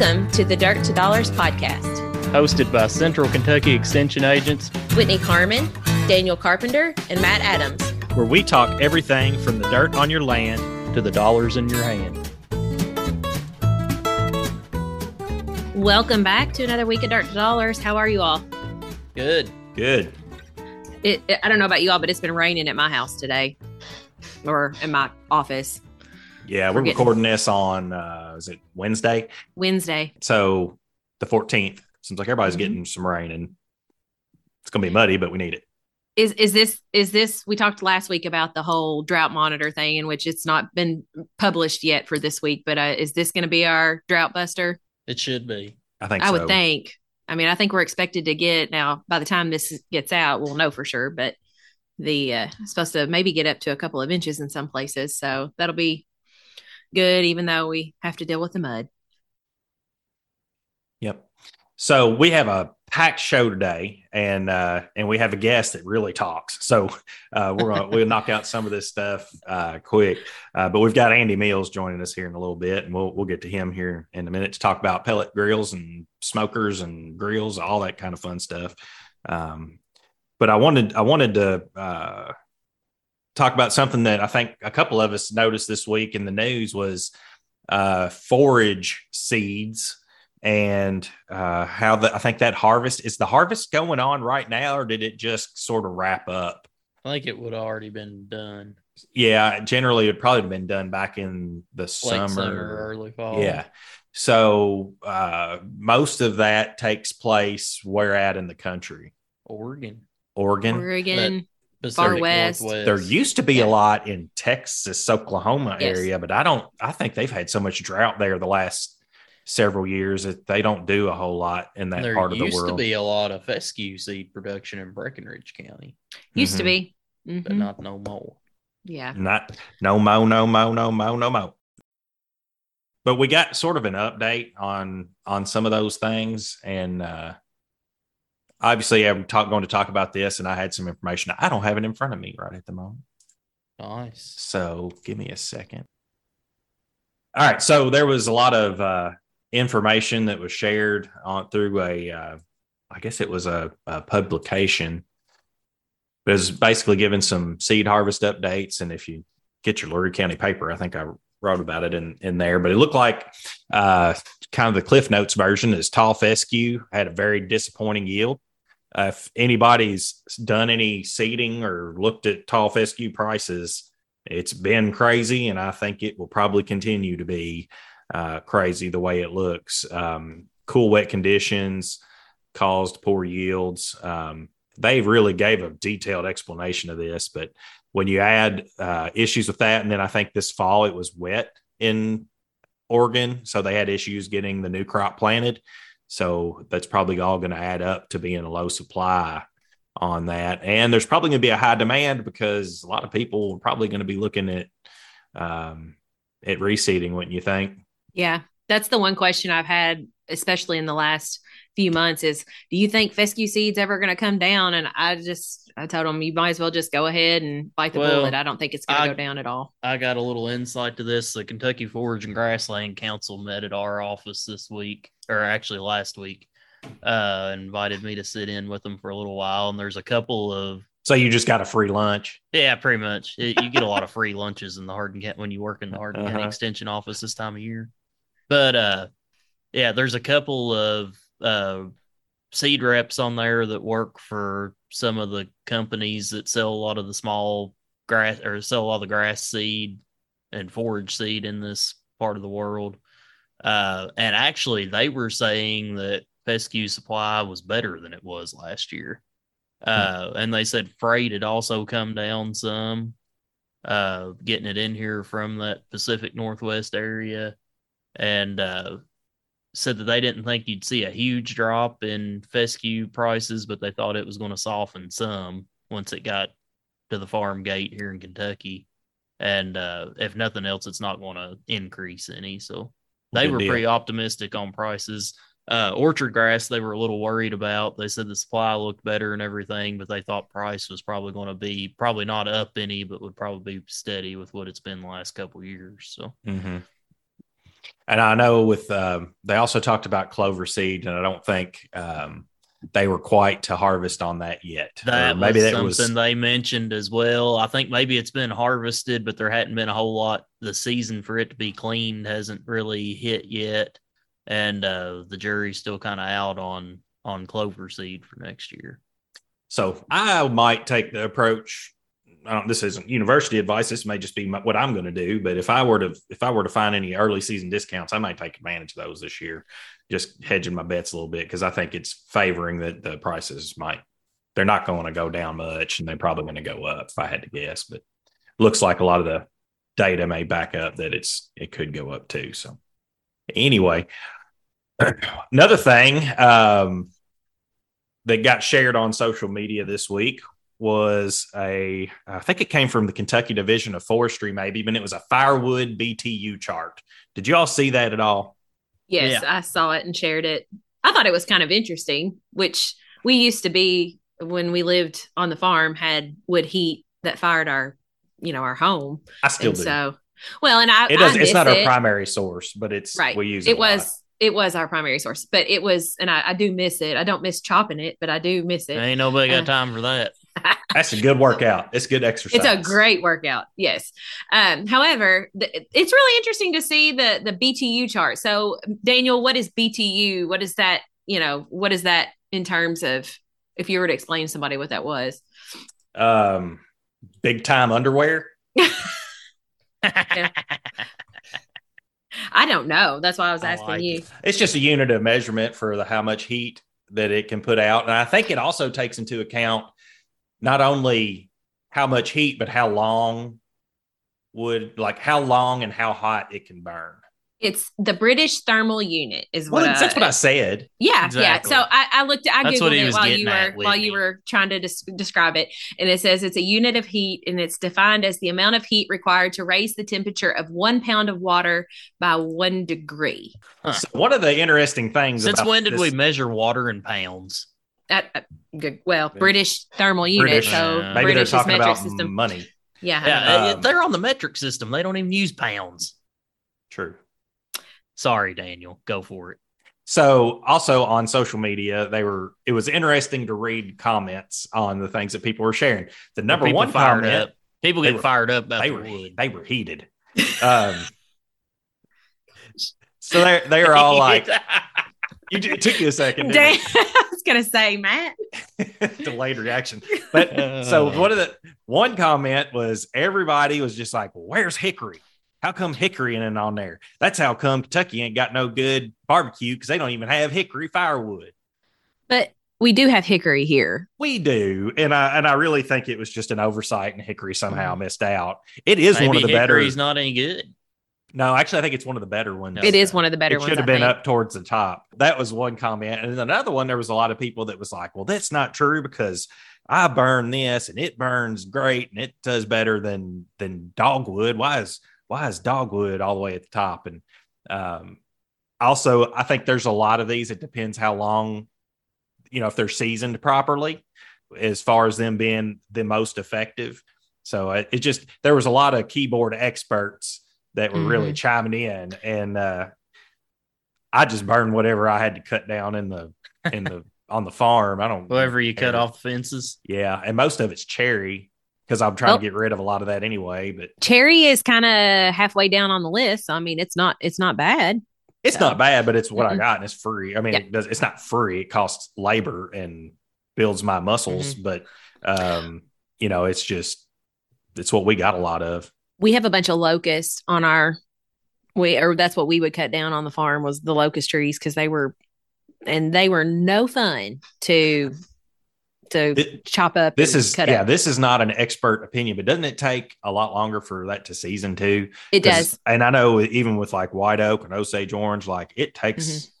Welcome to the Dirt to Dollars podcast. Hosted by Central Kentucky Extension Agents, Whitney Carman, Daniel Carpenter, and Matt Adams. Where we talk everything from the dirt on your land to the dollars in your hand. Welcome back to another week of Dirt to Dollars. How are you all? Good. I don't know about you all, but it's been raining at my house today or in my office. Yeah, we're recording this on, is it Wednesday? Wednesday. So the 14th. Seems like everybody's getting some rain, and it's going to be muddy, but we need it. Is this, we talked last week about the whole drought monitor thing, in which it's not been published yet for this week, but is this going to be our drought buster? It should be. I would think. I mean, I think we're expected to get, now, by the time this gets out, we'll know for sure, but the supposed to maybe get up to a couple of inches in some places. So that'll be good, even though we have to deal with the mud. Yep. So we have a packed show today, and we have a guest that really talks. So we'll knock out some of this stuff quick. But we've got Andy Mills joining us here in a little bit, and we'll get to him here in a minute to talk about pellet grills and smokers and grills, all that kind of fun stuff. But I wanted to talk about something that I think a couple of us noticed this week in the news was forage seeds. And how I think that harvest, is the harvest going on right now, or did it just sort of wrap up? I think it would have already been done. Yeah, generally it would probably have been done back in the late summer, early fall. Yeah. So most of that takes place where at in the country? Oregon. Far west. Northwest. There used to be a lot in Texas, Oklahoma area, but I think they've had so much drought there the last several years that they don't do a whole lot in that part of the world. There used to be a lot of fescue seed production in Breckenridge County. Used to be. Mm-hmm. But not no more. Yeah. No more. But we got sort of an update on some of those things. And obviously I'm going to talk about this, and I had some information. I don't have it in front of me right at the moment. Nice. So give me a second. All right. So there was a lot of information that was shared on through I guess it was a publication. It was basically giving some seed harvest updates, and if you get your Lurie County paper, I think I wrote about it in there. But it looked like kind of the Cliff Notes version is tall fescue had a very disappointing yield. If anybody's done any seeding or looked at tall fescue prices, it's been crazy, and I think it will probably continue to be crazy the way it looks. Cool, wet conditions caused poor yields. They really gave a detailed explanation of this, but when you add issues with that, and then I think this fall it was wet in Oregon, so they had issues getting the new crop planted. So that's probably all going to add up to being a low supply on that. And there's probably going to be a high demand because a lot of people are probably going to be looking at reseeding, wouldn't you think? Yeah, that's the one question I've had, especially in the last few months, is do you think fescue seed's ever going to come down? And I told them, you might as well just go ahead and bite the bullet. I don't think it's going to go down at all. I got a little insight to this. The Kentucky Forage and Grassland Council met at our office this week, or actually last week, invited me to sit in with them for a little while. And there's a couple of... So you just got a free lunch? Yeah, pretty much. You get a lot of free lunches in the Hardin County when you work in the Hardin County Extension office this time of year. But there's a couple of seed reps on there that work for some of the companies that sell a lot of the small grass, or sell all the grass seed and forage seed in this part of the world. And actually, they were saying that fescue supply was better than it was last year. And they said freight had also come down some, getting it in here from that Pacific Northwest area, and said that they didn't think you'd see a huge drop in fescue prices, but they thought it was going to soften some once it got to the farm gate here in Kentucky. And if nothing else, it's not going to increase any. So they were pretty optimistic on prices. Orchard grass, they were a little worried about. They said the supply looked better and everything, but they thought price was probably going to be probably not up any, but would probably be steady with what it's been the last couple of years. So And I know with they also talked about clover seed, and I don't think they were quite to harvest on that yet. That maybe was something they mentioned as well. I think maybe it's been harvested, but there hadn't been a whole lot. The season for it to be cleaned hasn't really hit yet, and the jury's still kind of out on clover seed for next year. So I might take the approach. This isn't university advice. This may just be what I'm going to do. But if I were to find any early season discounts, I might take advantage of those this year. Just hedging my bets a little bit, because I think it's favoring that the prices they're not going to go down much, and they're probably going to go up if I had to guess. But looks like a lot of the data may back up that it could go up too. So anyway, another thing that got shared on social media this week was I think it came from the Kentucky Division of Forestry, maybe, but it was a firewood BTU chart. Did you all see that at all? Yes, yeah. I saw it and shared it. I thought it was kind of interesting, which we used to be when we lived on the farm, had wood heat that fired our, our home. I still do. So, well, and it's not our primary source, but it's right. We use it. It was our primary source, but it was, and I do miss it. I don't miss chopping it, but I do miss it. Ain't nobody got time for that. That's a good workout. It's good exercise. It's a great workout. Yes. However, it's really interesting to see the BTU chart. So Daniel, what is BTU? What is that? What is that in terms of, if you were to explain to somebody what that was? Big time underwear. Yeah. I don't know. That's why I was asking you. It's just a unit of measurement for how much heat that it can put out. And I think it also takes into account not only how much heat, but how long and how hot it can burn. It's the British thermal unit is what. Well, that's what I said. Yeah, exactly. Yeah. So I looked. I googled it while you were trying to describe it, and it says it's a unit of heat, and it's defined as the amount of heat required to raise the temperature of 1 pound of water by 1 degree. Huh. So one of the interesting things. Since when did we measure water in pounds? British thermal unit. So yeah. Maybe British, they're talking about system. Money. Yeah, yeah. They're on the metric system. They don't even use pounds. True. Sorry, Daniel, go for it. So also on social media, it was interesting to read comments on the things that people were sharing. The number one fired comment, up. People get fired up. About they were heated. So they were all like, it took you a second. Damn, I was going to say, Matt. Delayed reaction. But so one comment was, everybody was just like, where's Hickory? How come hickory ain't on there? That's how come Kentucky ain't got no good barbecue, because they don't even have hickory firewood. But we do have hickory here. We do. And I really think it was just an oversight, and hickory somehow missed out. It is maybe one of the better. Hickory's not any good. No, actually, I think it's one of the better ones. It is one of the better ones. It should have been up towards the top. That was one comment. And another one, there was a lot of people that was like, well, that's not true, because I burn this and it burns great and it does better than dogwood. Why is dogwood all the way at the top? And also, I think there's a lot of these. It depends how long, if they're seasoned properly, as far as them being the most effective. So it just, there was a lot of keyboard experts that were really chiming in, and I just burned whatever I had to cut down on the farm. Whatever you cut off the fences. Yeah, and most of it's cherry, because I'm trying to get rid of a lot of that anyway. But cherry is kind of halfway down on the list. So, I mean, it's not bad. It's not bad, but it's what I got, and it's free. I mean, it's not free. It costs labor and builds my muscles, but it's what we got a lot of. We have a bunch of locusts on that's what we would cut down on the farm, was the locust trees, because they were no fun to chop up. This is not an expert opinion, but doesn't it take a lot longer for that to season too? It does. And I know even with like white oak and Osage orange, like it takes,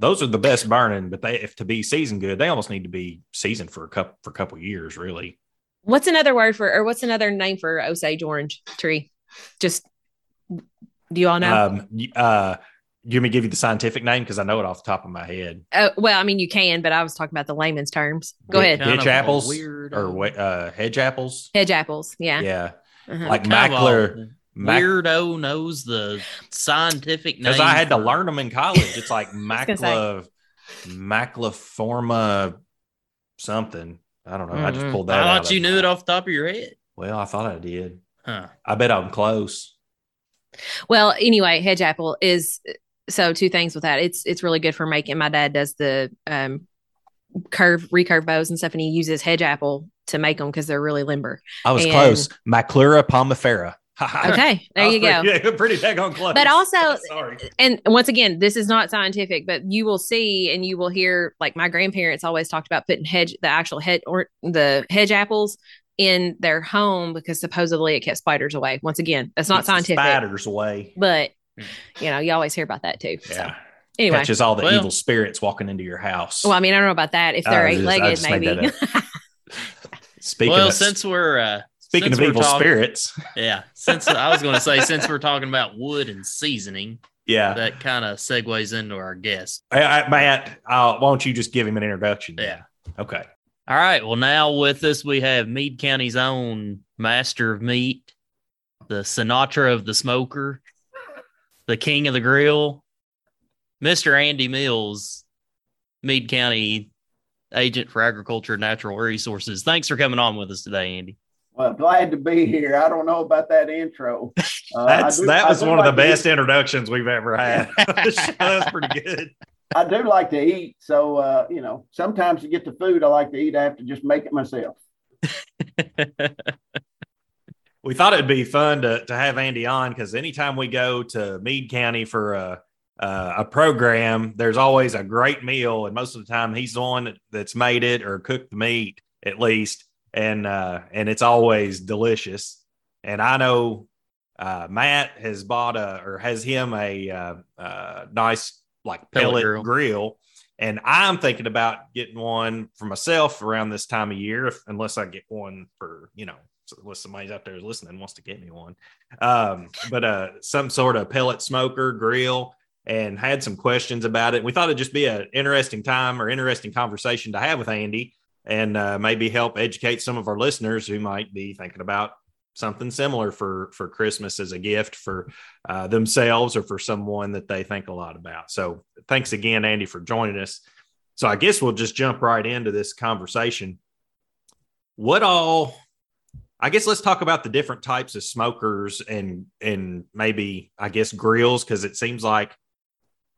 those are the best burning, but if to be seasoned good, they almost need to be seasoned for a couple years, really. What's another name for Osage orange tree? Just, do you all know? You want me to give you the scientific name? Because I know it off the top of my head. Well, I mean, you can, but I was talking about the layman's terms. Go ahead. Hedge apples. Hedge apples. Yeah. Yeah. Like Maclura Weirdo knows the scientific name. Because I had to learn them in college. It's like Maclura something. I don't know. Mm-hmm. I just pulled that out. I thought you knew it off the top of your head. Well, I thought I did. Huh. I bet I'm close. Well, anyway, hedge apple is, so two things with that. It's really good for making, my dad does the recurve bows and stuff, and he uses hedge apple to make them because they're really limber. I was close. Maclura pomifera. Okay, there you go. Yeah, pretty daggone close. But also, and once again, this is not scientific, but you will see and you will hear, like my grandparents always talked about putting the hedge apples in their home because supposedly it kept spiders away. Once again, that's not scientific. Spiders away, but you know, you always hear about that too. Yeah. So. Anyway, catches all the evil spirits walking into your house. Well, I mean, I don't know about that. If they're eight-legged, maybe. Speaking of evil spirits. Yeah. Since we're talking about wood and seasoning. Yeah. That kind of segues into our guest. Matt, why don't you just give him an introduction? Yeah. Okay. All right. Well, now with us, we have Mead County's own master of meat, the Sinatra of the smoker, the king of the grill, Mr. Andy Mills, Mead County Agent for Agriculture and Natural Resources. Thanks for coming on with us today, Andy. Well, glad to be here. I don't know about that intro. That was one of the best introductions we've ever had. That's pretty good. I do like to eat. So, sometimes to get the food I like to eat, I have to just make it myself. We thought it'd be fun to have Andy on because anytime we go to Meade County for a program, there's always a great meal. And most of the time he's the one that's made it or cooked the meat at least. And it's always delicious. And I know Matt has bought him a nice like pellet grill. And I'm thinking about getting one for myself around this time of year, unless I get one for, unless somebody's out there listening wants to get me one. But some sort of pellet smoker grill, and had some questions about it. We thought it'd just be an interesting time or interesting conversation to have with Andy. And maybe help educate some of our listeners who might be thinking about something similar for Christmas as a gift for themselves or for someone that they think a lot about. So thanks again, Andy, for joining us. So I guess we'll just jump right into this conversation. I guess let's talk about the different types of smokers and maybe, I guess, grills, because it seems like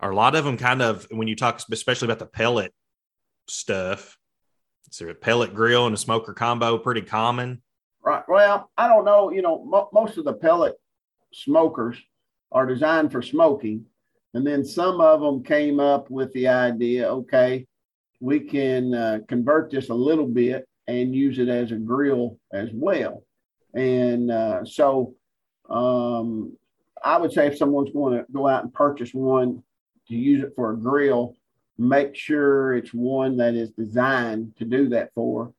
a lot of them kind of, when you talk especially about the pellet stuff, so a pellet grill and a smoker combo, pretty common. Right. Well, I don't know. Most of the pellet smokers are designed for smoking. And then some of them came up with the idea, okay, we can convert this a little bit and use it as a grill as well. And so I would say if someone's going to go out and purchase one to use it for a grill, make sure it's one that is designed to do that for.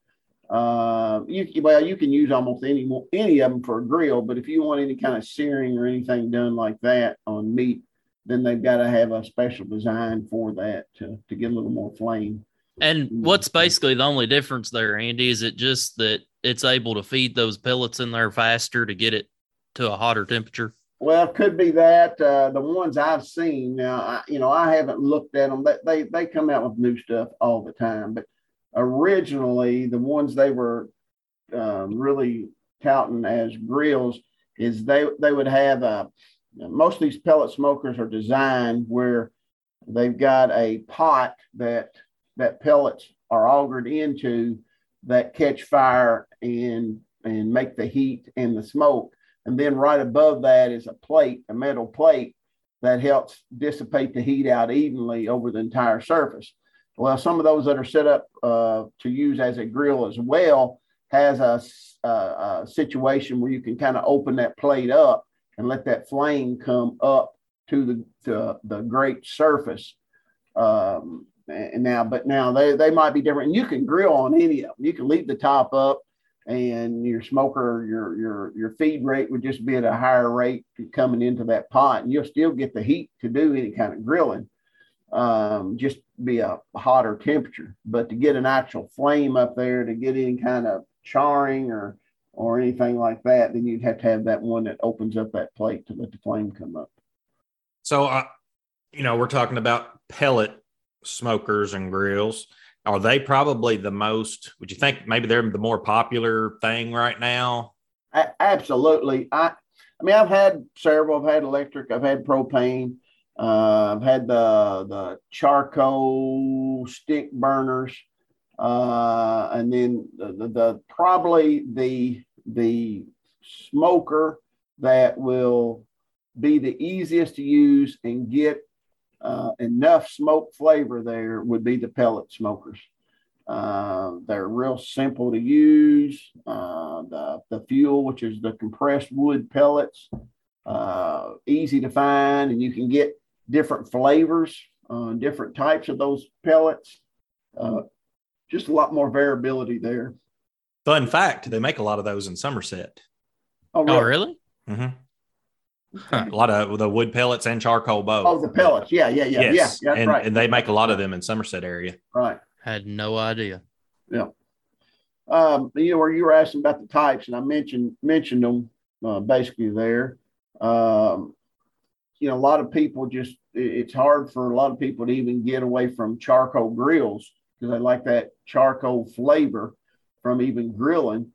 You can use almost any of them for a grill, but if you want any kind of searing or anything done like that on meat, then they've got to have a special design for that to get a little more flame. And what's basically the only difference there, Andy, is it just that it's able to feed those pellets in there faster to get it to a hotter temperature? Well, it could be that the ones I've seen now, I haven't looked at them. They come out with new stuff all the time. But originally, the ones they were really touting as grills is they would have most of these pellet smokers are designed where they've got a pot that pellets are augured into that catch fire and make the heat and the smoke. And then right above that is a metal plate that helps dissipate the heat out evenly over the entire surface. Well, some of those that are set up to use as a grill as well has a situation where you can kind of open that plate up and let that flame come up to the grate surface. But now they might be different. And you can grill on any of them. You can leave the top up. And your smoker, your feed rate would just be at a higher rate coming into that pot, and you'll still get the heat to do any kind of grilling, just be a hotter temperature. But to get an actual flame up there, to get any kind of charring or or anything like that, then you'd have to have that one that opens up that plate to let the flame come up. So, you know, we're talking about pellet smokers and grills. Are they probably the most, would you think maybe they're the more popular thing right now? Absolutely. I mean, I've had several. I've had electric. I've had propane. I've had the charcoal stick burners. And then the probably the smoker that will be the easiest to use and get enough smoke flavor there would be the pellet smokers. They're real simple to use. The fuel, which is the compressed wood pellets, easy to find, and you can get different flavors, different types of those pellets. Just a lot more variability there. Fun fact, they make a lot of those in Somerset. Oh, really? Mm-hmm. Huh. A lot of the wood pellets and charcoal both. Oh, the pellets. Yeah. Yes. Yeah, that's right. And they make a lot of them in Somerset area. Right. Had no idea. Yeah. You were asking about the types, and I mentioned them basically there. A lot of people it's hard for a lot of people to even get away from charcoal grills, because they like that charcoal flavor from even grilling.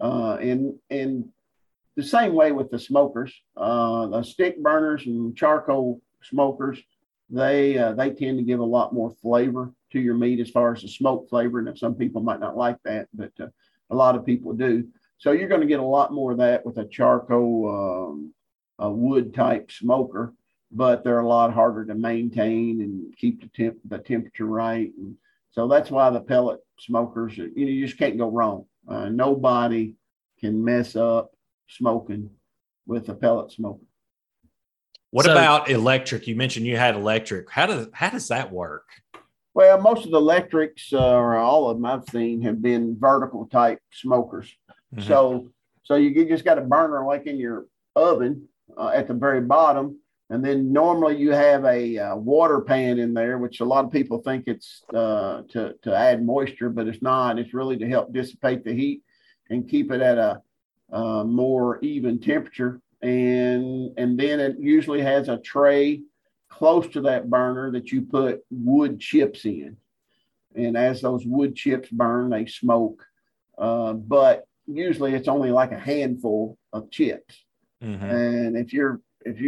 And the same way with the smokers, the stick burners and charcoal smokers, they tend to give a lot more flavor to your meat as far as the smoke flavor. And some people might not like that, but a lot of people do. So you're going to get a lot more of that with a charcoal a wood type smoker, but they're a lot harder to maintain and keep the temperature right. And so that's why the pellet smokers, you just can't go wrong. Nobody can mess up smoking with a pellet smoker. What about electric? You mentioned you had electric. How does that work? Well, most of the electrics, or all of them I've seen, have been vertical type smokers. Mm-hmm. So you just got a burner like in your oven at the very bottom, and then normally you have a water pan in there, which a lot of people think it's to add moisture, but it's not. It's really to help dissipate the heat and keep it at a more even temperature. And then it usually has a tray close to that burner that you put wood chips in. And as those wood chips burn, they smoke. But usually it's only like a handful of chips. Mm-hmm. And if you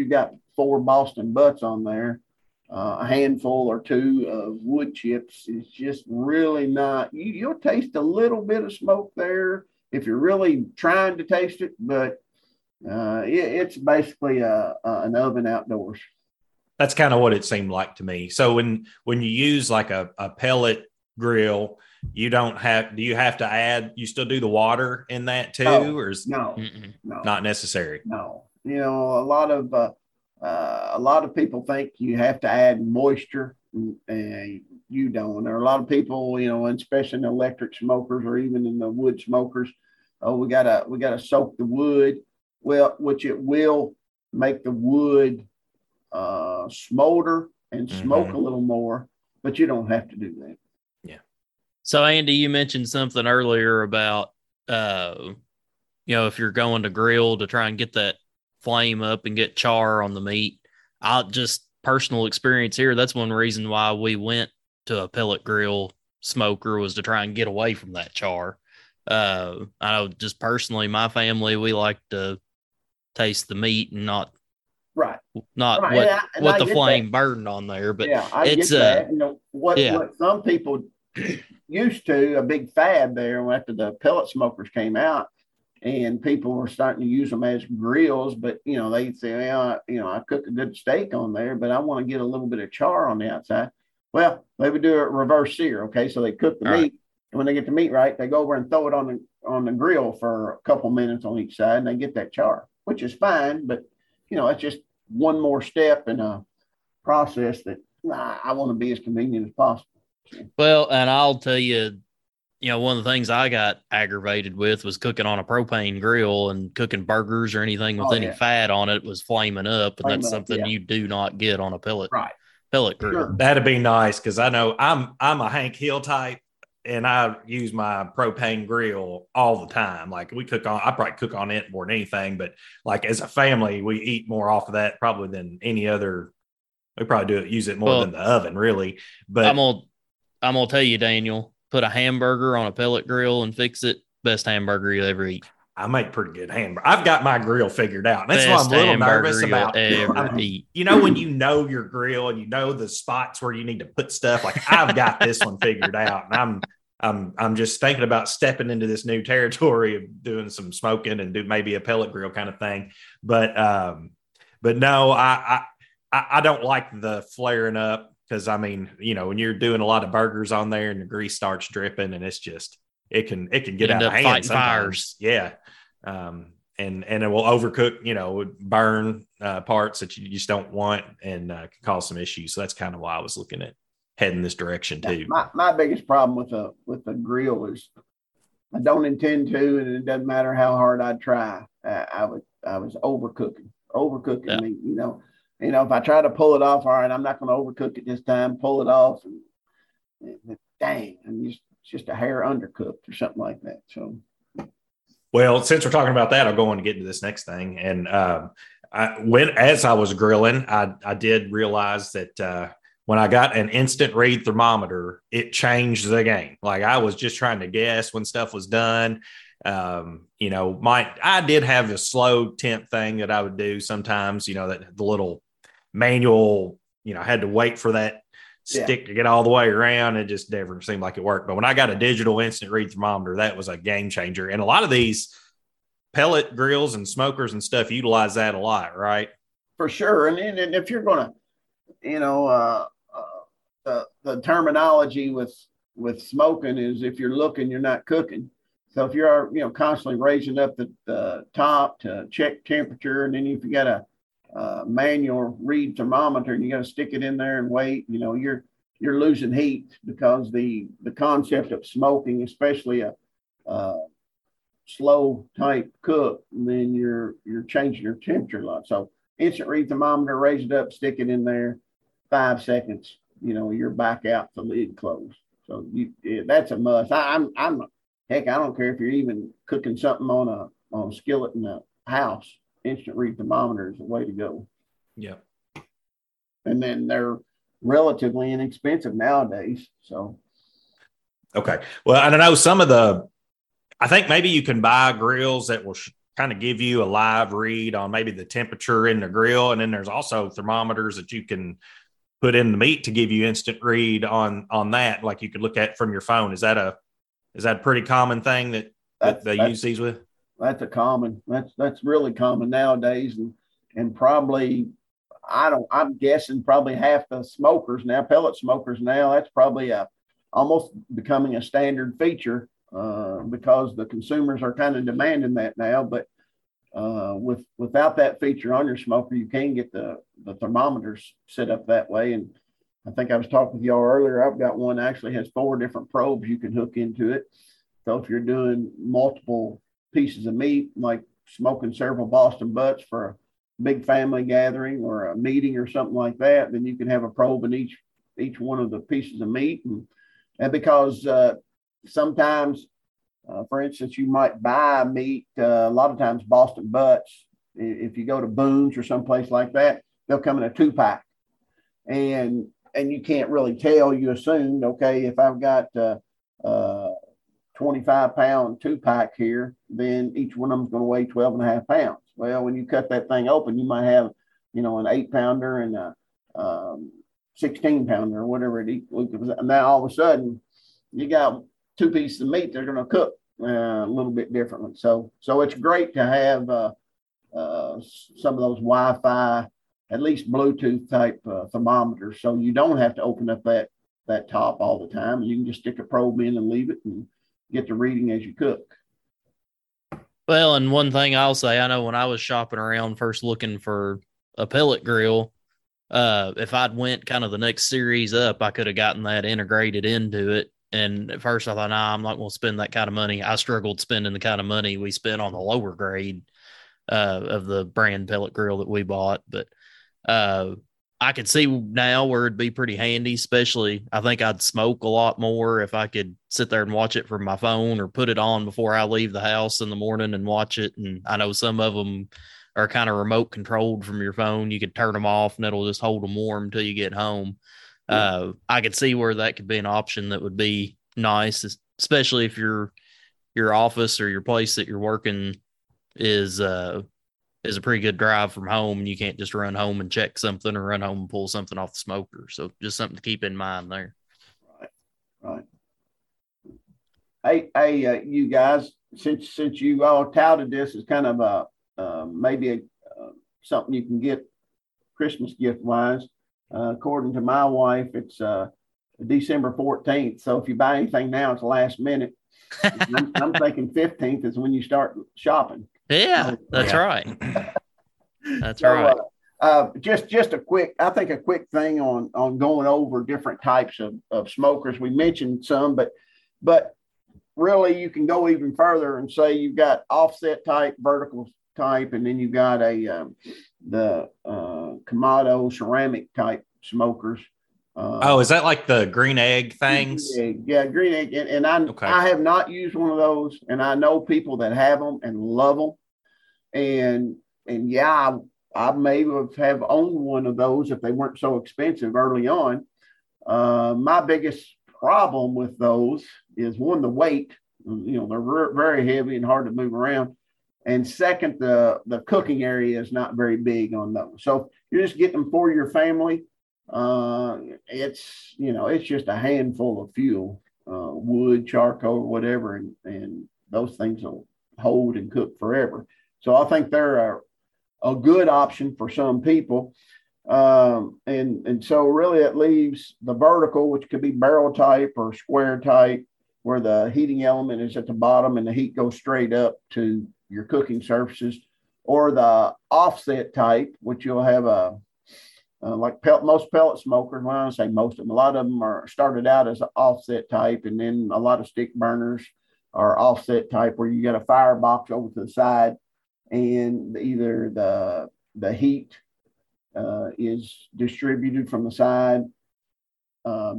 got 4 Boston butts on there, a handful or two of wood chips is just really not, you'll taste a little bit of smoke there if you're really trying to taste it, but it's basically an oven outdoors. That's kind of what it seemed like to me. So when you use like a pellet grill, you still do the water in that too? No, not necessary? No. A lot of people think you have to add moisture, and you don't. There are a lot of people, and especially in electric smokers or even in the wood smokers, oh, we gotta soak the wood. Well, which it will make the wood smolder and smoke a little more, but you don't have to do that. Yeah. So, Andy, you mentioned something earlier about, if you're going to grill to try and get that flame up and get char on the meat. I'll just personal experience here. That's one reason why we went to a pellet grill smoker, was to try and get away from that char. I know just personally, my family, we like to taste the meat and not what the flame burned on there. But yeah, it's what some people used to, a big fad there after the pellet smokers came out, and people were starting to use them as grills. But they say, I cook a good steak on there, but I want to get a little bit of char on the outside. Well, they would do a reverse sear. Okay, so they cook the meat. Right. And when they get the meat right, they go over and throw it on the grill for a couple minutes on each side, and they get that char, which is fine. But it's just one more step in a process that I want to be as convenient as possible. Well, and I'll tell you, one of the things I got aggravated with was cooking on a propane grill and cooking burgers or anything with any fat on it was flaming up, and that's something you do not get on a pellet grill. That'd be nice, because I know I'm a Hank Hill type. and I use my propane grill all the time. Like we cook on, I probably cook on it more than anything, but like as a family, we eat more off of that probably than any other. We probably do it, use it more than the oven really. But I'm going to tell you, Daniel, put a hamburger on a pellet grill and fix it. Best hamburger you'll ever eat. I make pretty good hamburger. I've got my grill figured out. That's why I'm a little nervous about it. You know, when you know your grill and you know the spots where you need to put stuff, like I've got this one figured out, and I'm just thinking about stepping into this new territory of doing some smoking and do maybe a pellet grill kind of thing. But no, I don't like the flaring up because I mean, you know, when you're doing a lot of burgers on there and the grease starts dripping and it's just, it can get out of hand sometimes. Yeah. And it will overcook, you know, burn parts that you just don't want and can cause some issues. So that's kind of why I was looking at heading this direction too. My biggest problem with a grill is I don't intend to, and it doesn't matter how hard I try. I was overcooking yeah. meat, you know, if I try to pull it off, all right, I'm not going to overcook it this time, pull it off. And dang, I'm just a hair undercooked or something like that. So, well, since we're talking about that, I'll go on and get into this next thing. And as I was grilling, I did realize that when I got an instant read thermometer, it changed the game. Like I was just trying to guess when stuff was done. I did have a slow temp thing that I would do sometimes, you know, that the little manual, you know, I had to wait for that stick to get all the way around. It just never seemed like it worked. But when I got a digital instant read thermometer, that was a game changer. And a lot of these pellet grills and smokers and stuff utilize that a lot, right? For sure. And if you're going to, you know, the terminology with smoking is if you're looking, you're not cooking. So if you're, you know, constantly raising up the top to check temperature, and then if you got a manual read thermometer and you got to stick it in there and wait, you know, you're losing heat because the concept of smoking, especially a slow type cook, then you're changing your temperature a lot. So instant read thermometer, raise it up, stick it in there, 5 seconds, you know, you're back out, the lid closed. So that's a must. Heck, I don't care if you're even cooking something on a skillet in a house. Instant read thermometer is the way to go. Yeah. And then they're relatively inexpensive nowadays. So. Okay. Well, I don't know. I think maybe you can buy grills that will kind of give you a live read on maybe the temperature in the grill. And then there's also thermometers that you can put in the meat to give you instant read on that. Like you could look at from your phone. Is that a pretty common thing that they use these with? That's really common nowadays. And probably, I'm guessing probably half the smokers now, pellet smokers now, that's probably almost becoming a standard feature because the consumers are kind of demanding that now. But without that feature on your smoker, you can get the thermometers set up that way. And I think I was talking with y'all earlier. I've got one that actually has 4 different probes you can hook into it. So if you're doing multiple pieces of meat, like smoking several Boston butts for a big family gathering or a meeting or something like that, then you can have a probe in each one of the pieces of meat. And because sometimes, for instance, you might buy meat, a lot of times Boston butts, if you go to Boone's or someplace like that, they'll come in a 2-pack. And you can't really tell. You assume, okay, if I've got 25-pound 2-pack here, then each one of them is going to weigh 12.5 pounds. Well, when you cut that thing open, you might have, you know, an 8-pounder and a 16-pounder or whatever it equals. Now, all of a sudden, you got 2 pieces of meat that are going to cook a little bit differently. So it's great to have some of those Wi-Fi, at least Bluetooth type thermometers, so you don't have to open up that top all the time. You can just stick a probe in and leave it and get the reading as you cook. Well, and one thing I'll say, I know when I was shopping around first looking for a pellet grill, if I'd went kind of the next series up, I could have gotten that integrated into it. And at first I thought, nah, I'm not going to spend that kind of money. I struggled spending the kind of money we spent on the lower grade of the brand pellet grill that we bought. But I could see now where it'd be pretty handy, especially I think I'd smoke a lot more if I could sit there and watch it from my phone or put it on before I leave the house in the morning and watch it. And I know some of them are kind of remote controlled from your phone. You could turn them off and it'll just hold them warm until you get home. Yeah. I could see where that could be an option that would be nice, especially if your office or your place that you're working is a pretty good drive from home, and you can't just run home and check something or run home and pull something off the smoker. So just something to keep in mind there. Right. Hey, you guys, since you all touted this as kind of maybe something you can get Christmas gift wise, according to my wife, it's December 14th. So if you buy anything now, it's last minute. I'm thinking 15th is when you start shopping. Yeah, that's right. That's so, right. Just a quick, I think a quick thing on going over different types of smokers. We mentioned some, but really you can go even further and say you've got offset type, vertical type, and then you've got the Kamado ceramic type smokers. Is that like the Green Egg things? Yeah, Green Egg. And I have not used one of those, and I know people that have them and love them. And yeah, I may have owned one of those if they weren't so expensive early on. My biggest problem with those is one, the weight. You know, they're very heavy and hard to move around. And second, the cooking area is not very big on those. So you're just getting them for your family. It's, you know, it's just a handful of fuel, wood, charcoal, whatever, and those things will hold and cook forever. So I think they're a good option for some people. And so really it leaves the vertical, which could be barrel type or square type, where the heating element is at the bottom and the heat goes straight up to your cooking surfaces, or the offset type, which you'll have most pellet smokers, when I say most of them, a lot of them are started out as an offset type, and then a lot of stick burners are offset type, where you got a firebox over to the side, and either the heat is distributed from the side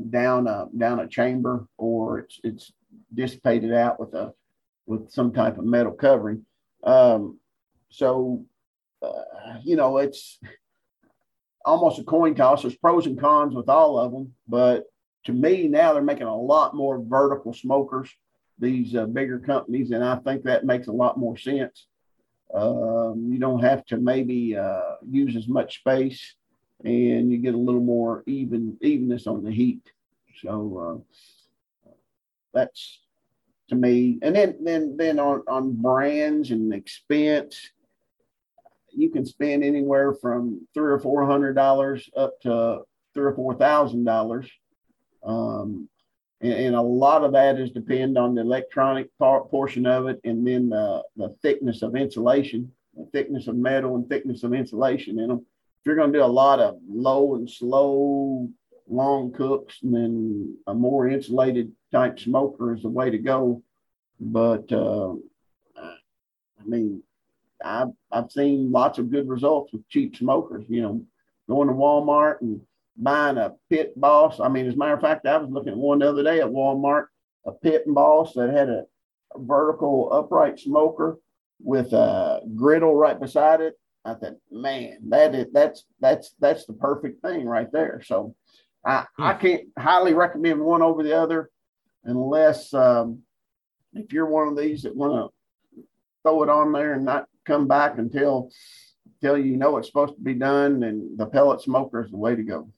down a chamber, or it's dissipated out with some type of metal covering. You know, it's almost a coin toss. There's pros and cons with all of them, but to me now they're making a lot more vertical smokers, these bigger companies, and I think that makes a lot more sense. You don't have to maybe use as much space, and you get a little more evenness on the heat. So that's to me. And then on brands and expense, you can spend anywhere from $300 or $400 up to $3,000 or $4,000. And a lot of that is depend on the electronic portion of it, and then the thickness of insulation, the thickness of metal and thickness of insulation in them. If you're going to do a lot of low and slow, long cooks, and then a more insulated type smoker is the way to go. But I mean, I've seen lots of good results with cheap smokers, you know, going to Walmart and buying a Pit Boss. I mean, as a matter of fact, I was looking at one the other day at Walmart, a Pit Boss that had a vertical upright smoker with a griddle right beside it. I thought, man, that's the perfect thing right there. So I can't highly recommend one over the other, unless if you're one of these that want to throw it on there and not come back until you know it's supposed to be done, and the pellet smoker is the way to go.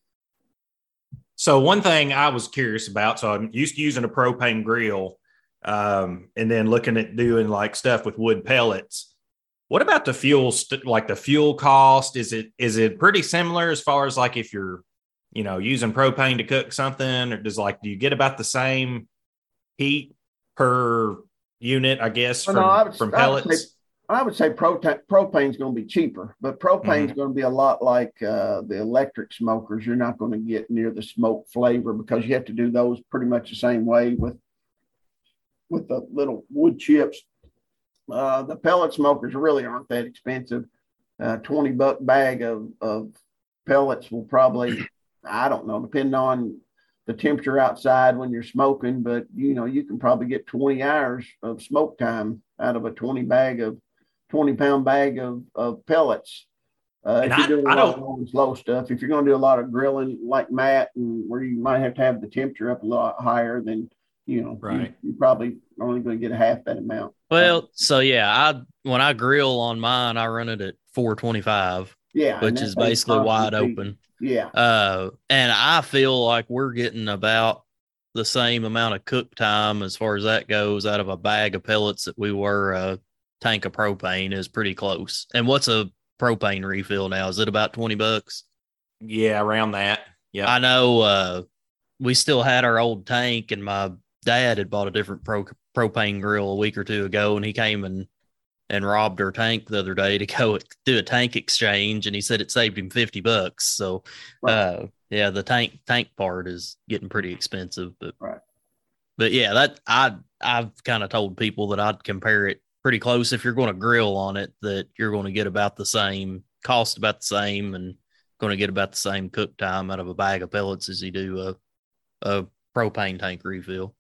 So one thing I was curious about, so I'm used to using a propane grill, and then looking at doing like stuff with wood pellets. What about the fuel, like the fuel cost? Is it pretty similar as far as like if you're, you know, using propane to cook something, or do you get about the same heat per unit, I guess, from pellets? I would say propane is going to be cheaper, but propane is going to be a lot like the electric smokers. You're not going to get near the smoke flavor, because you have to do those pretty much the same way with the little wood chips. The pellet smokers really aren't that expensive. $20 bag of pellets will probably, I don't know, depending on the temperature outside when you're smoking, but you know, you can probably get 20 hours of smoke time out of a 20 pound bag of pellets. If you're doing a lot of long, slow stuff, if you're going to do a lot of grilling like Matt, and where you might have to have the temperature up a lot higher, then you know, right, you're probably only going to get half that amount. Well, so yeah, when I grill on mine, I run it at 425, yeah, which is basically wide open. Yeah. And I feel like we're getting about the same amount of cook time as far as that goes out of a bag of pellets that we were a tank of propane is pretty close. And what's a propane refill now? Is it about $20? Yeah, around that. Yeah. I know we still had our old tank, and my dad had bought a different propane grill a week or two ago, and he came and robbed our tank the other day to go do a tank exchange, and he said it saved him $50. So, right. Yeah, the tank part is getting pretty expensive, but right. But yeah, that I've kind of told people that I'd compare it pretty close if you're going to grill on it, that you're going to get about the same cost, about the same, and going to get about the same cook time out of a bag of pellets as you do a propane tank refill.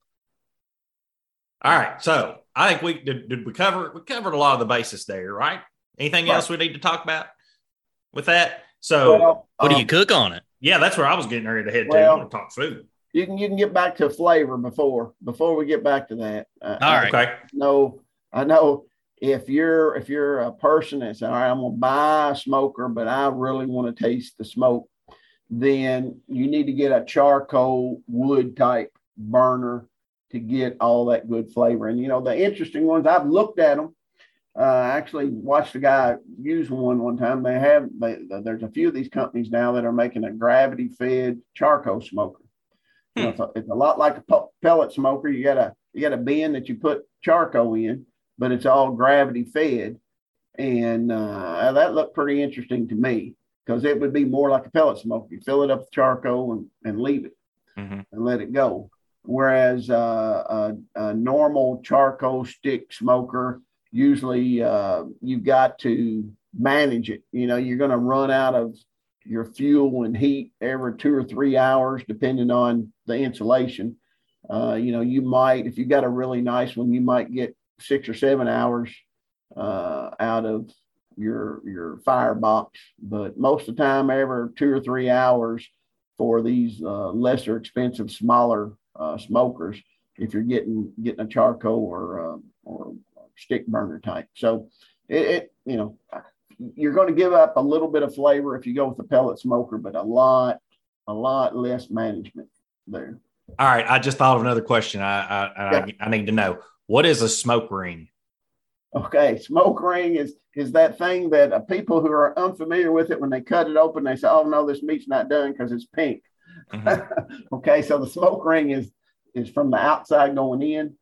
All right, so I think we covered a lot of the basis there, right? Anything else we need to talk about with that? So, what do you cook on it? Yeah, that's where I was getting ready to head to. I want to talk food. You can get back to flavor before we get back to that. All right. Okay. I know if you're a person that's all right, I'm gonna buy a smoker, but I really want to taste the smoke, then you need to get a charcoal wood type burner to get all that good flavor. And, you know, the interesting ones, I've looked at them. I actually watched a guy use one time. There's a few of these companies now that are making a gravity fed charcoal smoker. You know, it's a lot like a pellet smoker. You got a bin that you put charcoal in, but it's all gravity fed. And that looked pretty interesting to me, because it would be more like a pellet smoker. You fill it up with charcoal and leave it and let it go. Whereas a normal charcoal stick smoker, usually you've got to manage it. You know, you're going to run out of your fuel and heat every 2 or 3 hours, depending on the insulation. You know, you might, if you got a really nice one, you might get 6 or 7 hours out of your firebox. But most of the time, every 2 or 3 hours for these lesser expensive, smaller smokers, if you're getting a charcoal or stick burner type. So it you know, you're going to give up a little bit of flavor if you go with the pellet smoker, but a lot less management there. All right, I just thought of another question. I need to know, what is a smoke ring? Okay, smoke ring is that thing that people who are unfamiliar with it, when they cut it open, they say, "Oh no, this meat's not done because it's pink." Okay, so the smoke ring is from the outside going in.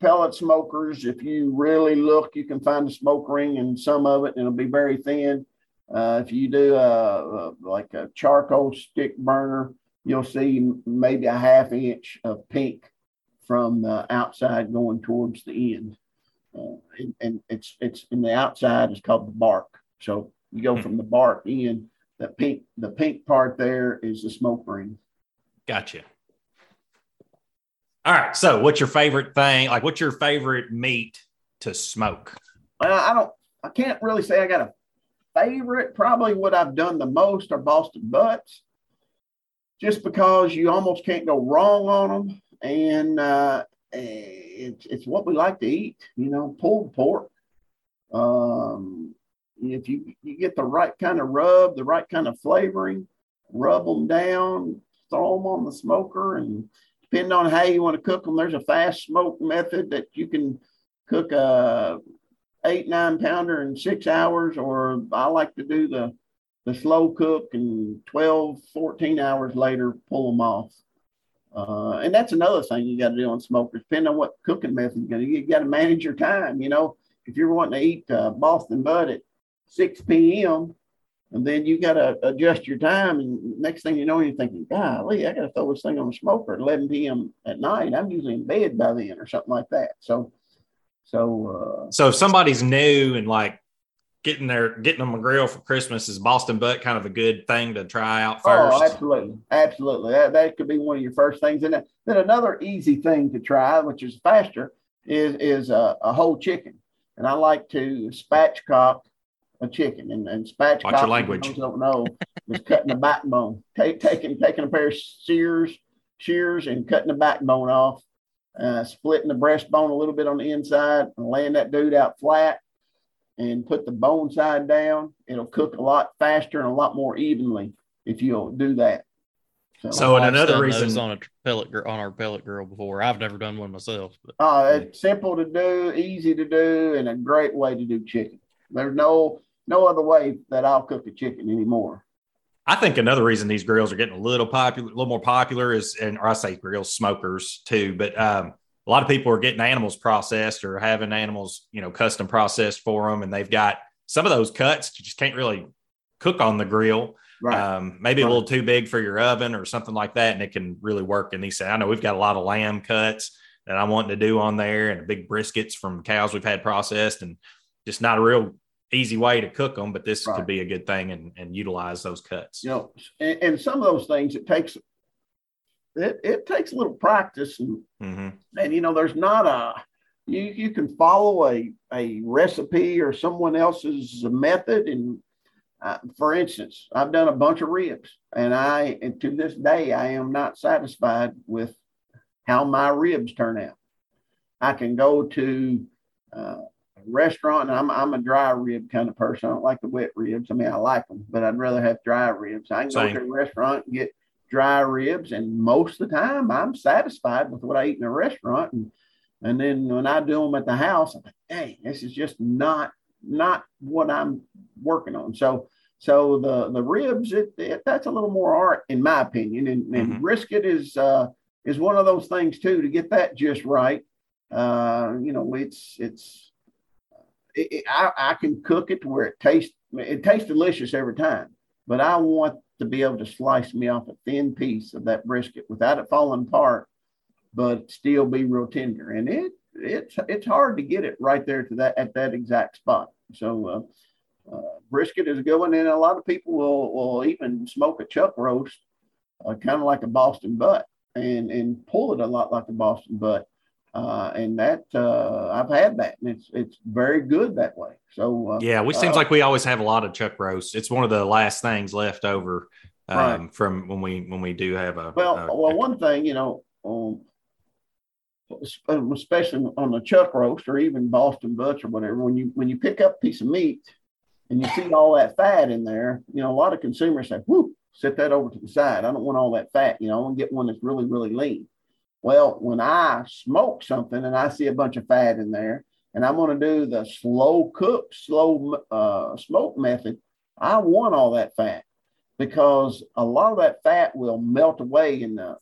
Pellet smokers, if you really look, you can find a smoke ring in some of it, and it'll be very thin. If you do like a charcoal stick burner, you'll see maybe a half inch of pink from the outside going towards the end. And it's in the outside is called the bark. So you go from the bark in. The pink part there is the smoke ring. Gotcha. All right. So what's your favorite thing? Like, what's your favorite meat to smoke? I can't really say I got a favorite. Probably what I've done the most are Boston butts, just because you almost can't go wrong on them. And it's what we like to eat, you know, pulled pork. If you get the right kind of rub, the right kind of flavoring, rub them down, throw them on the smoker, and depending on how you want to cook them, there's a fast smoke method that you can cook a 8-9 pounder in 6 hours, or I like to do the slow cook and 12, 14 hours later, pull them off. And that's another thing you got to do on smokers, depending on what cooking method you're going to. You got to manage your time, you know. If you're wanting to eat Boston butt at 6 p.m., and then you got to adjust your time. And next thing you know, you're thinking, golly, I got to throw this thing on the smoker at 11 p.m. at night. I'm usually in bed by then or something like that. So if somebody's new and like getting them a grill for Christmas, is Boston buck kind of a good thing to try out first? Oh, absolutely. Absolutely. That could be one of your first things. And then another easy thing to try, which is faster, is a whole chicken. And I like to spatchcock a chicken and spatchcock. Watch your language. I don't know. Is cutting the backbone. Taking a pair of shears and cutting the backbone off, splitting the breastbone a little bit on the inside and laying that dude out flat and put the bone side down. It'll cook a lot faster and a lot more evenly if you'll do that. So and another reason on our pellet grill before. I've never done one myself. It's simple to do, easy to do, and a great way to do chicken. There's no other way that I'll cook a chicken anymore. I think another reason these grills are getting a little more popular is, or I say grills, smokers too, but a lot of people are getting animals processed or having animals, custom processed for them. And they've got some of those cuts you just can't really cook on the grill. Right. Maybe a little too big for your oven or something like that. And it can really work. And he said, I know we've got a lot of lamb cuts that I'm wanting to do on there and big briskets from cows we've had processed, and just not a real easy way to cook them, but this could be a good thing and utilize those cuts. And some of those things, it takes a little practice and, there's not you can follow a recipe or someone else's method. And for instance, I've done a bunch of ribs and to this day, I am not satisfied with how my ribs turn out. I can go to, restaurant, and I'm a dry rib kind of person. I don't like the wet ribs. I mean, I like them, but I'd rather have dry ribs. I can go to a restaurant and get dry ribs, and most of the time I'm satisfied with what I eat in a restaurant. And then when I do them at the house, I'm like, hey, this is just not what I'm working on. So the ribs, that's a little more art in my opinion. And brisket is one of those things too, to get that just right. I can cook it to where it tastes delicious every time, but I want to be able to slice me off a thin piece of that brisket without it falling apart, but still be real tender. And it's hard to get it right there at that exact spot. So brisket is going in. A lot of people will even smoke a chuck roast, kind of like a Boston butt, and pull it a lot like a Boston butt. And I've had that, and it's very good that way. So we seems like we always have a lot of chuck roasts. It's one of the last things left over from when we do have a. One thing especially on a chuck roast or even Boston butts or whatever, when you pick up a piece of meat and you see all that fat in there, a lot of consumers say, "Whoo, set that over to the side. I don't want all that fat. I want to get one that's really really lean." Well, when I smoke something and I see a bunch of fat in there, and I'm going to do the slow cook, slow smoke method, I want all that fat, because a lot of that fat will melt away in the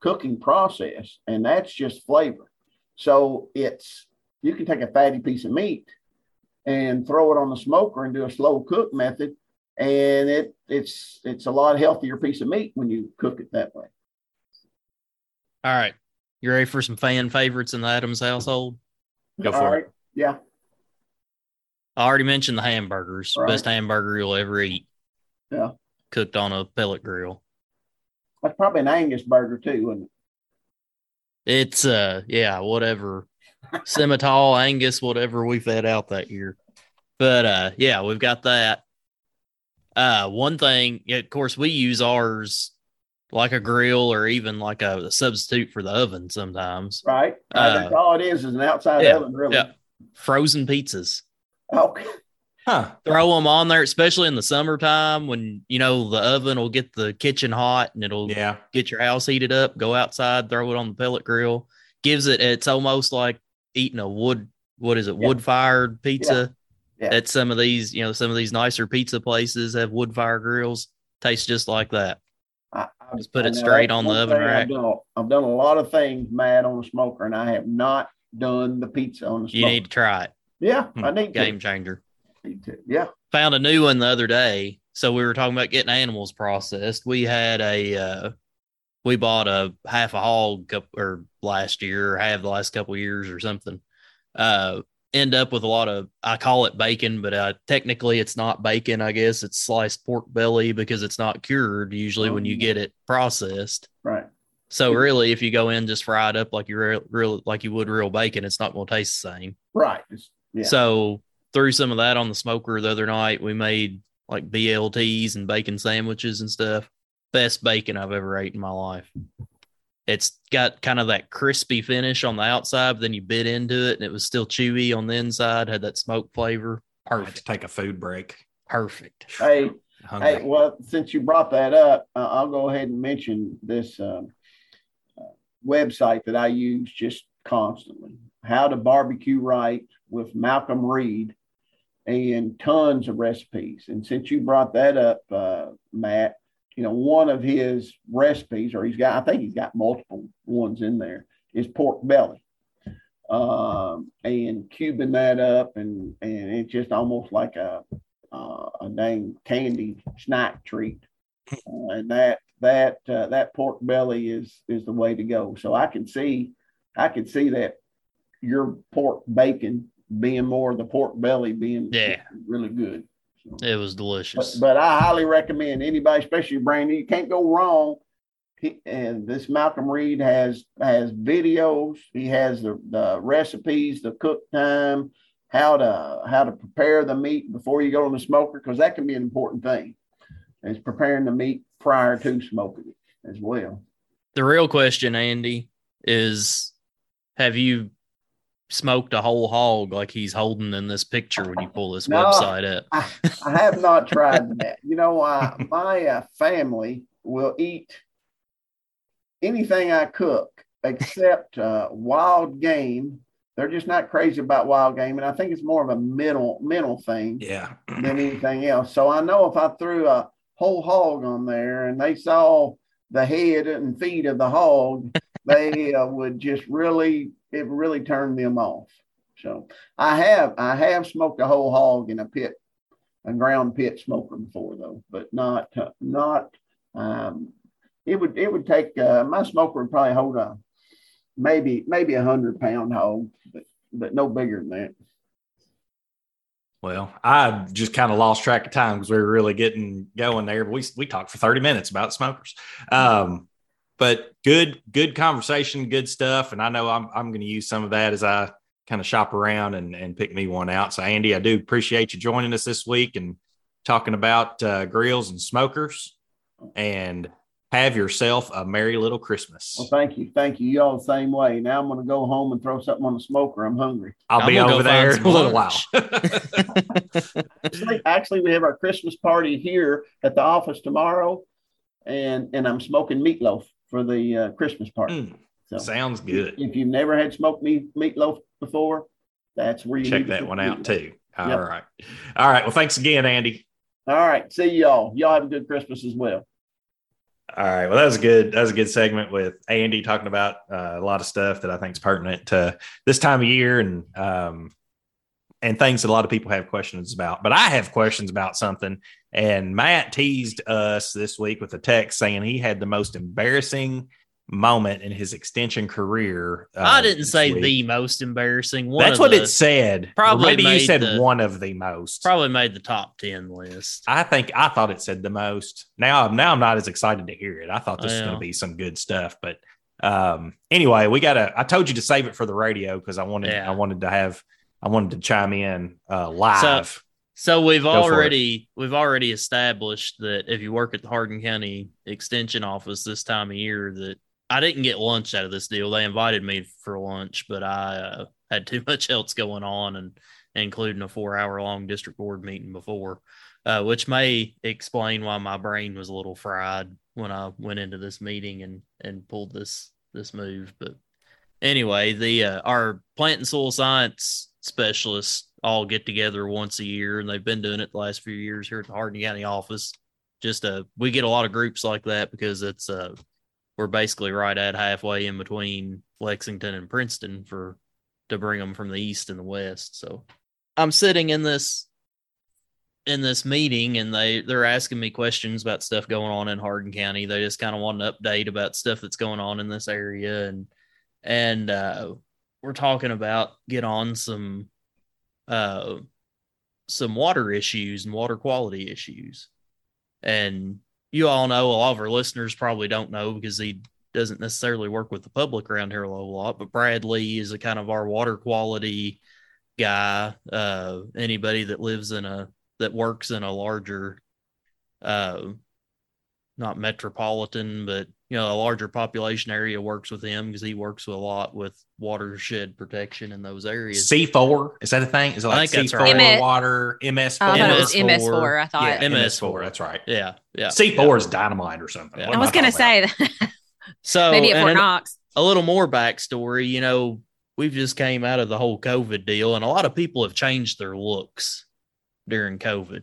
cooking process, and that's just flavor. So you can take a fatty piece of meat and throw it on the smoker and do a slow cook method, and it's a lot healthier piece of meat when you cook it that way. All right. You ready for some fan favorites in the Adams household? Go for it. Yeah. I already mentioned the hamburgers. Right. Best hamburger you'll ever eat. Yeah. Cooked on a pellet grill. That's probably an Angus burger too, isn't it? It's, whatever. Simmental, Angus, whatever we fed out that year. But, we've got that. One thing, of course, we use ours like a grill or even like a substitute for the oven sometimes. Right. That's all it is an outside oven, really. Yeah. Frozen pizzas. Okay. Huh. Throw them on there, especially in the summertime when, the oven will get the kitchen hot and it'll get your house heated up. Go outside, throw it on the pellet grill. It's almost like eating a wood-fired pizza. Yeah. Yeah. At some of these nicer pizza places have wood-fire grills. Tastes just like that. Just put it straight on the oven rack. I've done a lot of things, Matt, on the smoker, and I have not done the pizza on the smoker. You need to try it. Yeah, I need Game changer. Need to. Yeah. Found a new one the other day. So we were talking about getting animals processed. We had we bought a half a hog last year, or half the last couple of years or something. end up with a lot of, I call it bacon, but technically it's not bacon, I guess. It's sliced pork belly because it's not cured usually when you get it processed. Right. So really, if you go in just fried up like you would real bacon, it's not going to taste the same. Right. Yeah. So threw some of that on the smoker the other night. We made like BLTs and bacon sandwiches and stuff. Best bacon I've ever ate in my life. It's got kind of that crispy finish on the outside, but then you bit into it and it was still chewy on the inside, had that smoke flavor. Perfect. I have to take a food break. Perfect. Hey, well, since you brought that up, I'll go ahead and mention this website that I use just constantly. How to Barbecue Right with Malcolm Reed, and tons of recipes. And since you brought that up, Matt, you know, one of his recipes, or I think he's got multiple ones in there, is pork belly. And cubing that up, and it's just almost like a dang candy snack treat. And that pork belly is the way to go. So I can see that your pork bacon being more, the pork belly being really good. It was delicious, but I highly recommend anybody, especially Brandy. You can't go wrong. And this Malcolm Reed has videos. He has the recipes, the cook time, how to prepare the meat before you go on the smoker, because that can be an important thing. Is preparing the meat prior to smoking it as well. The real question, Andy, is have you smoked a whole hog like he's holding in this picture when you pull this website up? I have not tried that. You know, my family will eat anything I cook except wild game. They're just not crazy about wild game, and I think it's more of a mental thing than anything else. So I know if I threw a whole hog on there and they saw the head and feet of the hog, they would just really... it really turned them off. So I have smoked a whole hog in a ground pit smoker before though, but not it would take, my smoker would probably hold a, maybe 100-pound hog, but no bigger than that. Well, I just kind of lost track of time because we were really getting going there. We talked for 30 minutes about smokers. But good conversation, good stuff. And I know I'm going to use some of that as I kind of shop around and pick me one out. So, Andy, I do appreciate you joining us this week and talking about grills and smokers. And have yourself a merry little Christmas. Well, thank you. Thank you. Y'all the same way. Now I'm going to go home and throw something on the smoker. I'm hungry. I'll be over there in a little while. Actually, we have our Christmas party here at the office tomorrow. And I'm smoking meatloaf for the Christmas party. So sounds good. If you've never had smoked meatloaf before, that's where you check that one out too. All right. Well, thanks again, Andy. All right. See y'all. Y'all have a good Christmas as well. All right. Well, that was a good segment with Andy talking about a lot of stuff that I think is pertinent to this time of year and things that a lot of people have questions about. But I have questions about something. And Matt teased us this week with a text saying he had the most embarrassing moment in his extension career. I didn't say the most embarrassing one. That's what it said. Probably you said one of the most. Probably made the top 10 list. I thought it said the most. Now I'm not as excited to hear it. I thought this was going to be some good stuff, but anyway, I told you to save it for the radio because I wanted to chime in live. So we've already established that if you work at the Hardin County Extension office this time of year, that I didn't get lunch out of this deal. They invited me for lunch, but I had too much else going on, and including a 4-hour-long district board meeting before, which may explain why my brain was a little fried when I went into this meeting and pulled this move. But anyway, the our plant and soil science specialists all get together once a year, and they've been doing it the last few years here at the Hardin County office. Just we get a lot of groups like that because it's we're basically right at halfway in between Lexington and Princeton to bring them from the east and the west. So I'm sitting in this meeting, and they're asking me questions about stuff going on in Hardin County. They just kind of want an update about stuff that's going on in this area, and we're talking about get on some some water issues and water quality issues. And you all know, a lot of our listeners probably don't know because he doesn't necessarily work with the public around here a whole lot, but Brad Lee is a kind of our water quality guy. Anybody that lives in that works in a larger, not metropolitan, but you know, a larger population area works with him because he works a lot with watershed protection in those areas. C4, is that a thing? Is it like C4 right. water, MS4? I thought it was MS4, I thought. Yeah, MS4, that's right. Yeah, yeah. C4 is dynamite or something. Yeah. I was going to say that. So, maybe at Fort Knox. A little more backstory, you know, we've just came out of the whole COVID deal, and a lot of people have changed their looks during COVID.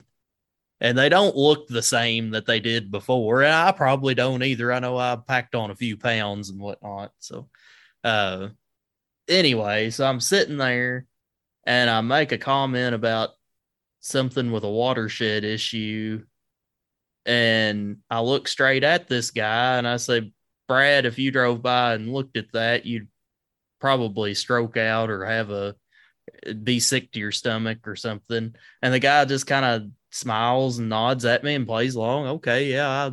And they don't look the same that they did before. And I probably don't either. I know I packed on a few pounds and whatnot. So anyway, so I'm sitting there and I make a comment about something with a watershed issue. And I look straight at this guy and I say, Brad, if you drove by and looked at that, you'd probably stroke out or be sick to your stomach or something. And the guy just kind of smiles and nods at me and plays along. Okay, yeah,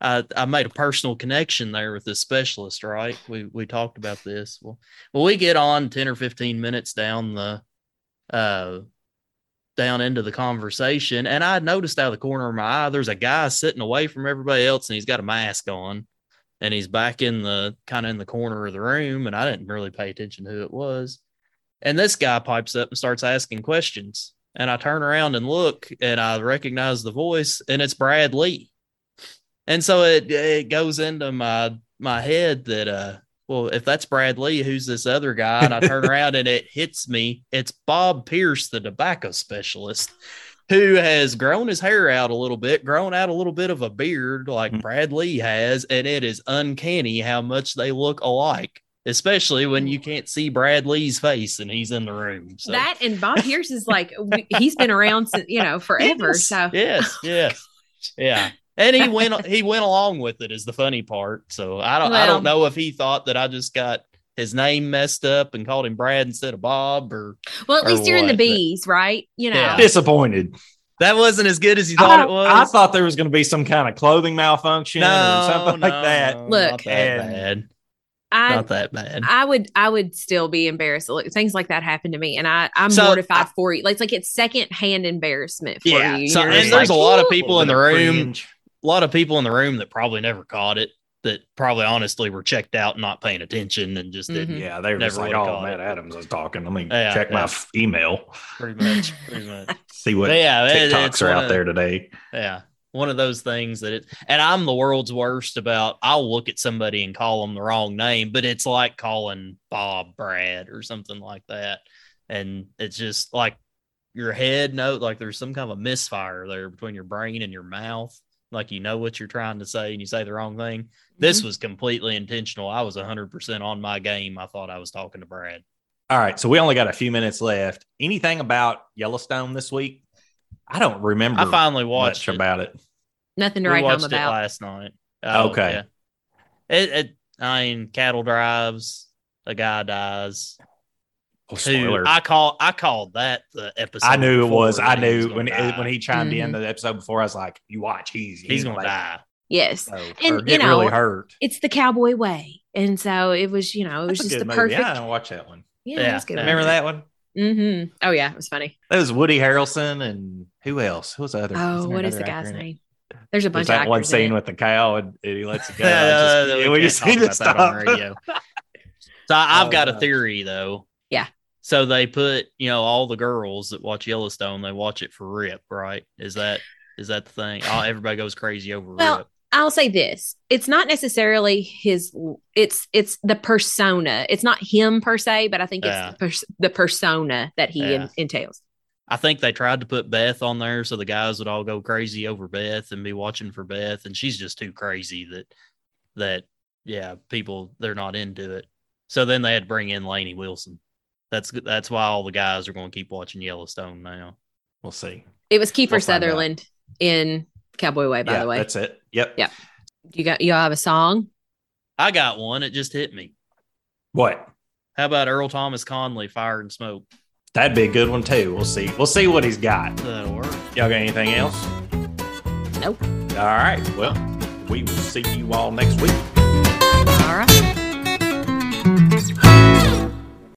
I made a personal connection there with this specialist, right? We talked about this. Well, we get on 10 or 15 minutes down into the conversation, and I noticed out of the corner of my eye, there's a guy sitting away from everybody else, and he's got a mask on, and he's back in the kind of in the corner of the room, and I didn't really pay attention to who it was. And this guy pipes up and starts asking questions. And I turn around and look, and I recognize the voice, and it's Brad Lee. And so it goes into my head that, well, if that's Brad Lee, who's this other guy? And I turn around and it hits me. It's Bob Pierce, the tobacco specialist, who has grown his hair out a little bit, grown out a little bit of a beard like Brad Lee has, and it is uncanny how much they look alike. Especially when you can't see Brad Lee's face and he's in the room. So. That and Bob Pierce is like, he's been around since, you know, forever. Yes, so yes. And he went along with it is the funny part. So I don't know if he thought that I just got his name messed up and called him Brad instead of Bob at least you're in the bees, right? You know, yeah. Disappointed. That wasn't as good as you thought it was. I thought there was going to be some kind of clothing malfunction or something like that. Look, not that bad. Not that bad. I would still be embarrassed. Things like that happen to me, and I'm mortified for you. Like, it's secondhand embarrassment for you. So, and there's a lot of people in the room. Cringe. A lot of people in the room that probably never caught it. That probably honestly were checked out, and not paying attention, and just didn't. Yeah, they were never just like, "Oh, Matt Adams is talking. Let me check my email." Pretty much. See what TikToks are out there today. Yeah. One of those things and I'm the world's worst about, I'll look at somebody and call them the wrong name, but it's like calling Bob Brad or something like that. And it's just like your head like there's some kind of a misfire there between your brain and your mouth. Like, you know what you're trying to say and you say the wrong thing. Mm-hmm. This was completely intentional. I was 100% on my game. I thought I was talking to Brad. All right. So we only got a few minutes left. Anything about Yellowstone this week? I don't remember. I finally watched much about it. Nothing to write home about. It last night. Okay. Yeah. I mean, cattle drives. A guy dies. Oh, spoiler. I called that the episode. I knew it was. I knew when he chimed in the episode before. I was like, "You watch, he's gonna die." Yes, so, and you know, really hurt. It's the Cowboy Way, and so it was. You know, it was just the perfect. Yeah, I didn't watch that one. Yeah, that's good. Remember that one? Mm-hmm. Oh yeah, it was funny. That was Woody Harrelson and who else? Who was the other? Oh, what is the guy's name? There's a bunch of actors. That one scene with the cow and he lets it go. We just need to stop. On radio. So I've got a theory though. Yeah. So they put, you know, all the girls that watch Yellowstone, they watch it for Rip, right? Is that the thing? Everybody goes crazy over Rip. I'll say this. It's not necessarily it's the persona. It's not him per se, but I think it's the persona that he entails. I think they tried to put Beth on there so the guys would all go crazy over Beth and be watching for Beth. And she's just too crazy that people, they're not into it. So then they had to bring in Lainey Wilson. That's why all the guys are going to keep watching Yellowstone now. We'll see. It was Kiefer Sutherland in Cowboy Way, by the way. That's it. Yep. Yep. You all have a song? I got one. It just hit me. What? How about Earl Thomas Conley, Fire and Smoke? That'd be a good one too. We'll see. We'll see what he's got. That'll work. Y'all got anything else? Nope. All right. Well, we will see you all next week. All right.